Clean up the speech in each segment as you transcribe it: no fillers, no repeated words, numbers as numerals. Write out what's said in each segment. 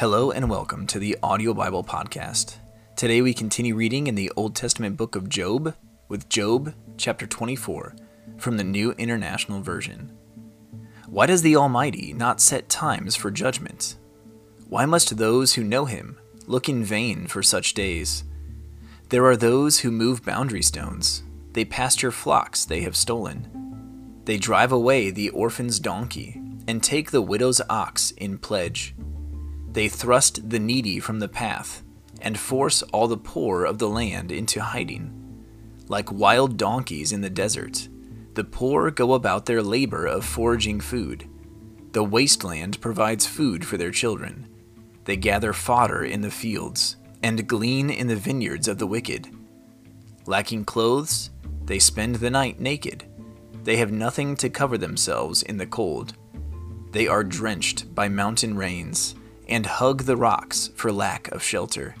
Hello and welcome to the Audio Bible Podcast. Today we continue reading in the Old Testament book of Job with Job chapter 24 from the New International Version. Why does the Almighty not set times for judgment? Why must those who know Him look in vain for such days? There are those who move boundary stones. They pasture flocks they have stolen. They drive away the orphan's donkey and take the widow's ox in pledge. They thrust the needy from the path and force all the poor of the land into hiding. Like wild donkeys in the desert, the poor go about their labor of foraging food. The wasteland provides food for their children. They gather fodder in the fields and glean in the vineyards of the wicked. Lacking clothes, they spend the night naked. They have nothing to cover themselves in the cold. They are drenched by mountain rains and hug the rocks for lack of shelter.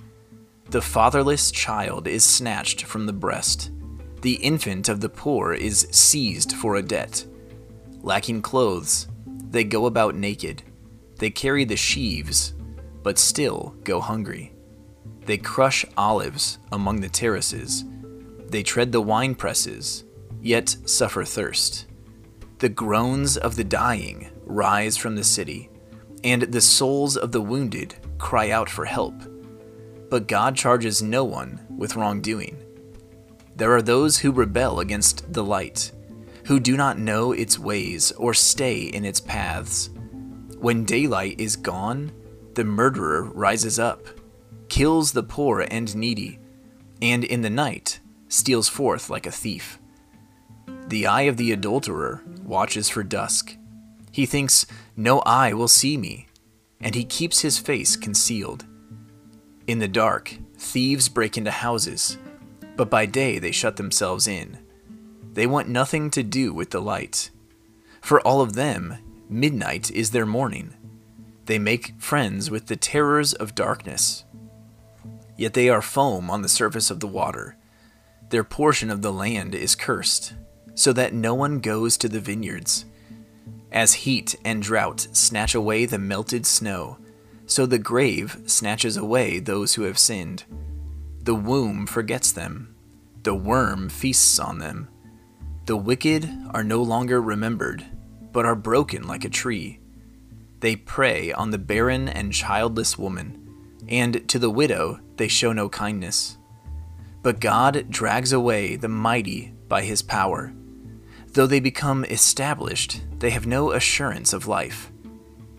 The fatherless child is snatched from the breast. The infant of the poor is seized for a debt. Lacking clothes, they go about naked. They carry the sheaves, but still go hungry. They crush olives among the terraces. They tread the wine presses, yet suffer thirst. The groans of the dying rise from the city, and the souls of the wounded cry out for help. But God charges no one with wrongdoing. There are those who rebel against the light, who do not know its ways or stay in its paths. When daylight is gone, the murderer rises up, kills the poor and needy, and in the night steals forth like a thief. The eye of the adulterer watches for dusk. He thinks, "No eye will see me," and he keeps his face concealed. In the dark, thieves break into houses, but by day they shut themselves in. They want nothing to do with the light. For all of them, midnight is their morning. They make friends with the terrors of darkness. Yet they are foam on the surface of the water. Their portion of the land is cursed, so that no one goes to the vineyards. As heat and drought snatch away the melted snow, so the grave snatches away those who have sinned. The womb forgets them. The worm feasts on them. The wicked are no longer remembered, but are broken like a tree. They prey on the barren and childless woman, and to the widow they show no kindness. But God drags away the mighty by His power. Though they become established, they have no assurance of life.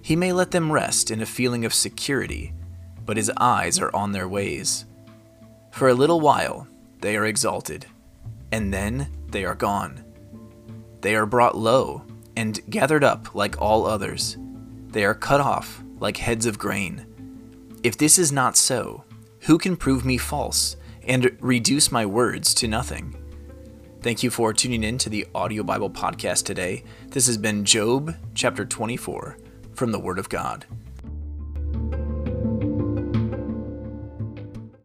He may let them rest in a feeling of security, but His eyes are on their ways. For a little while, they are exalted, and then they are gone. They are brought low and gathered up like all others. They are cut off like heads of grain. If this is not so, who can prove me false and reduce my words to nothing? Thank you for tuning in to the Audio Bible Podcast today. This has been Job chapter 24 from the Word of God.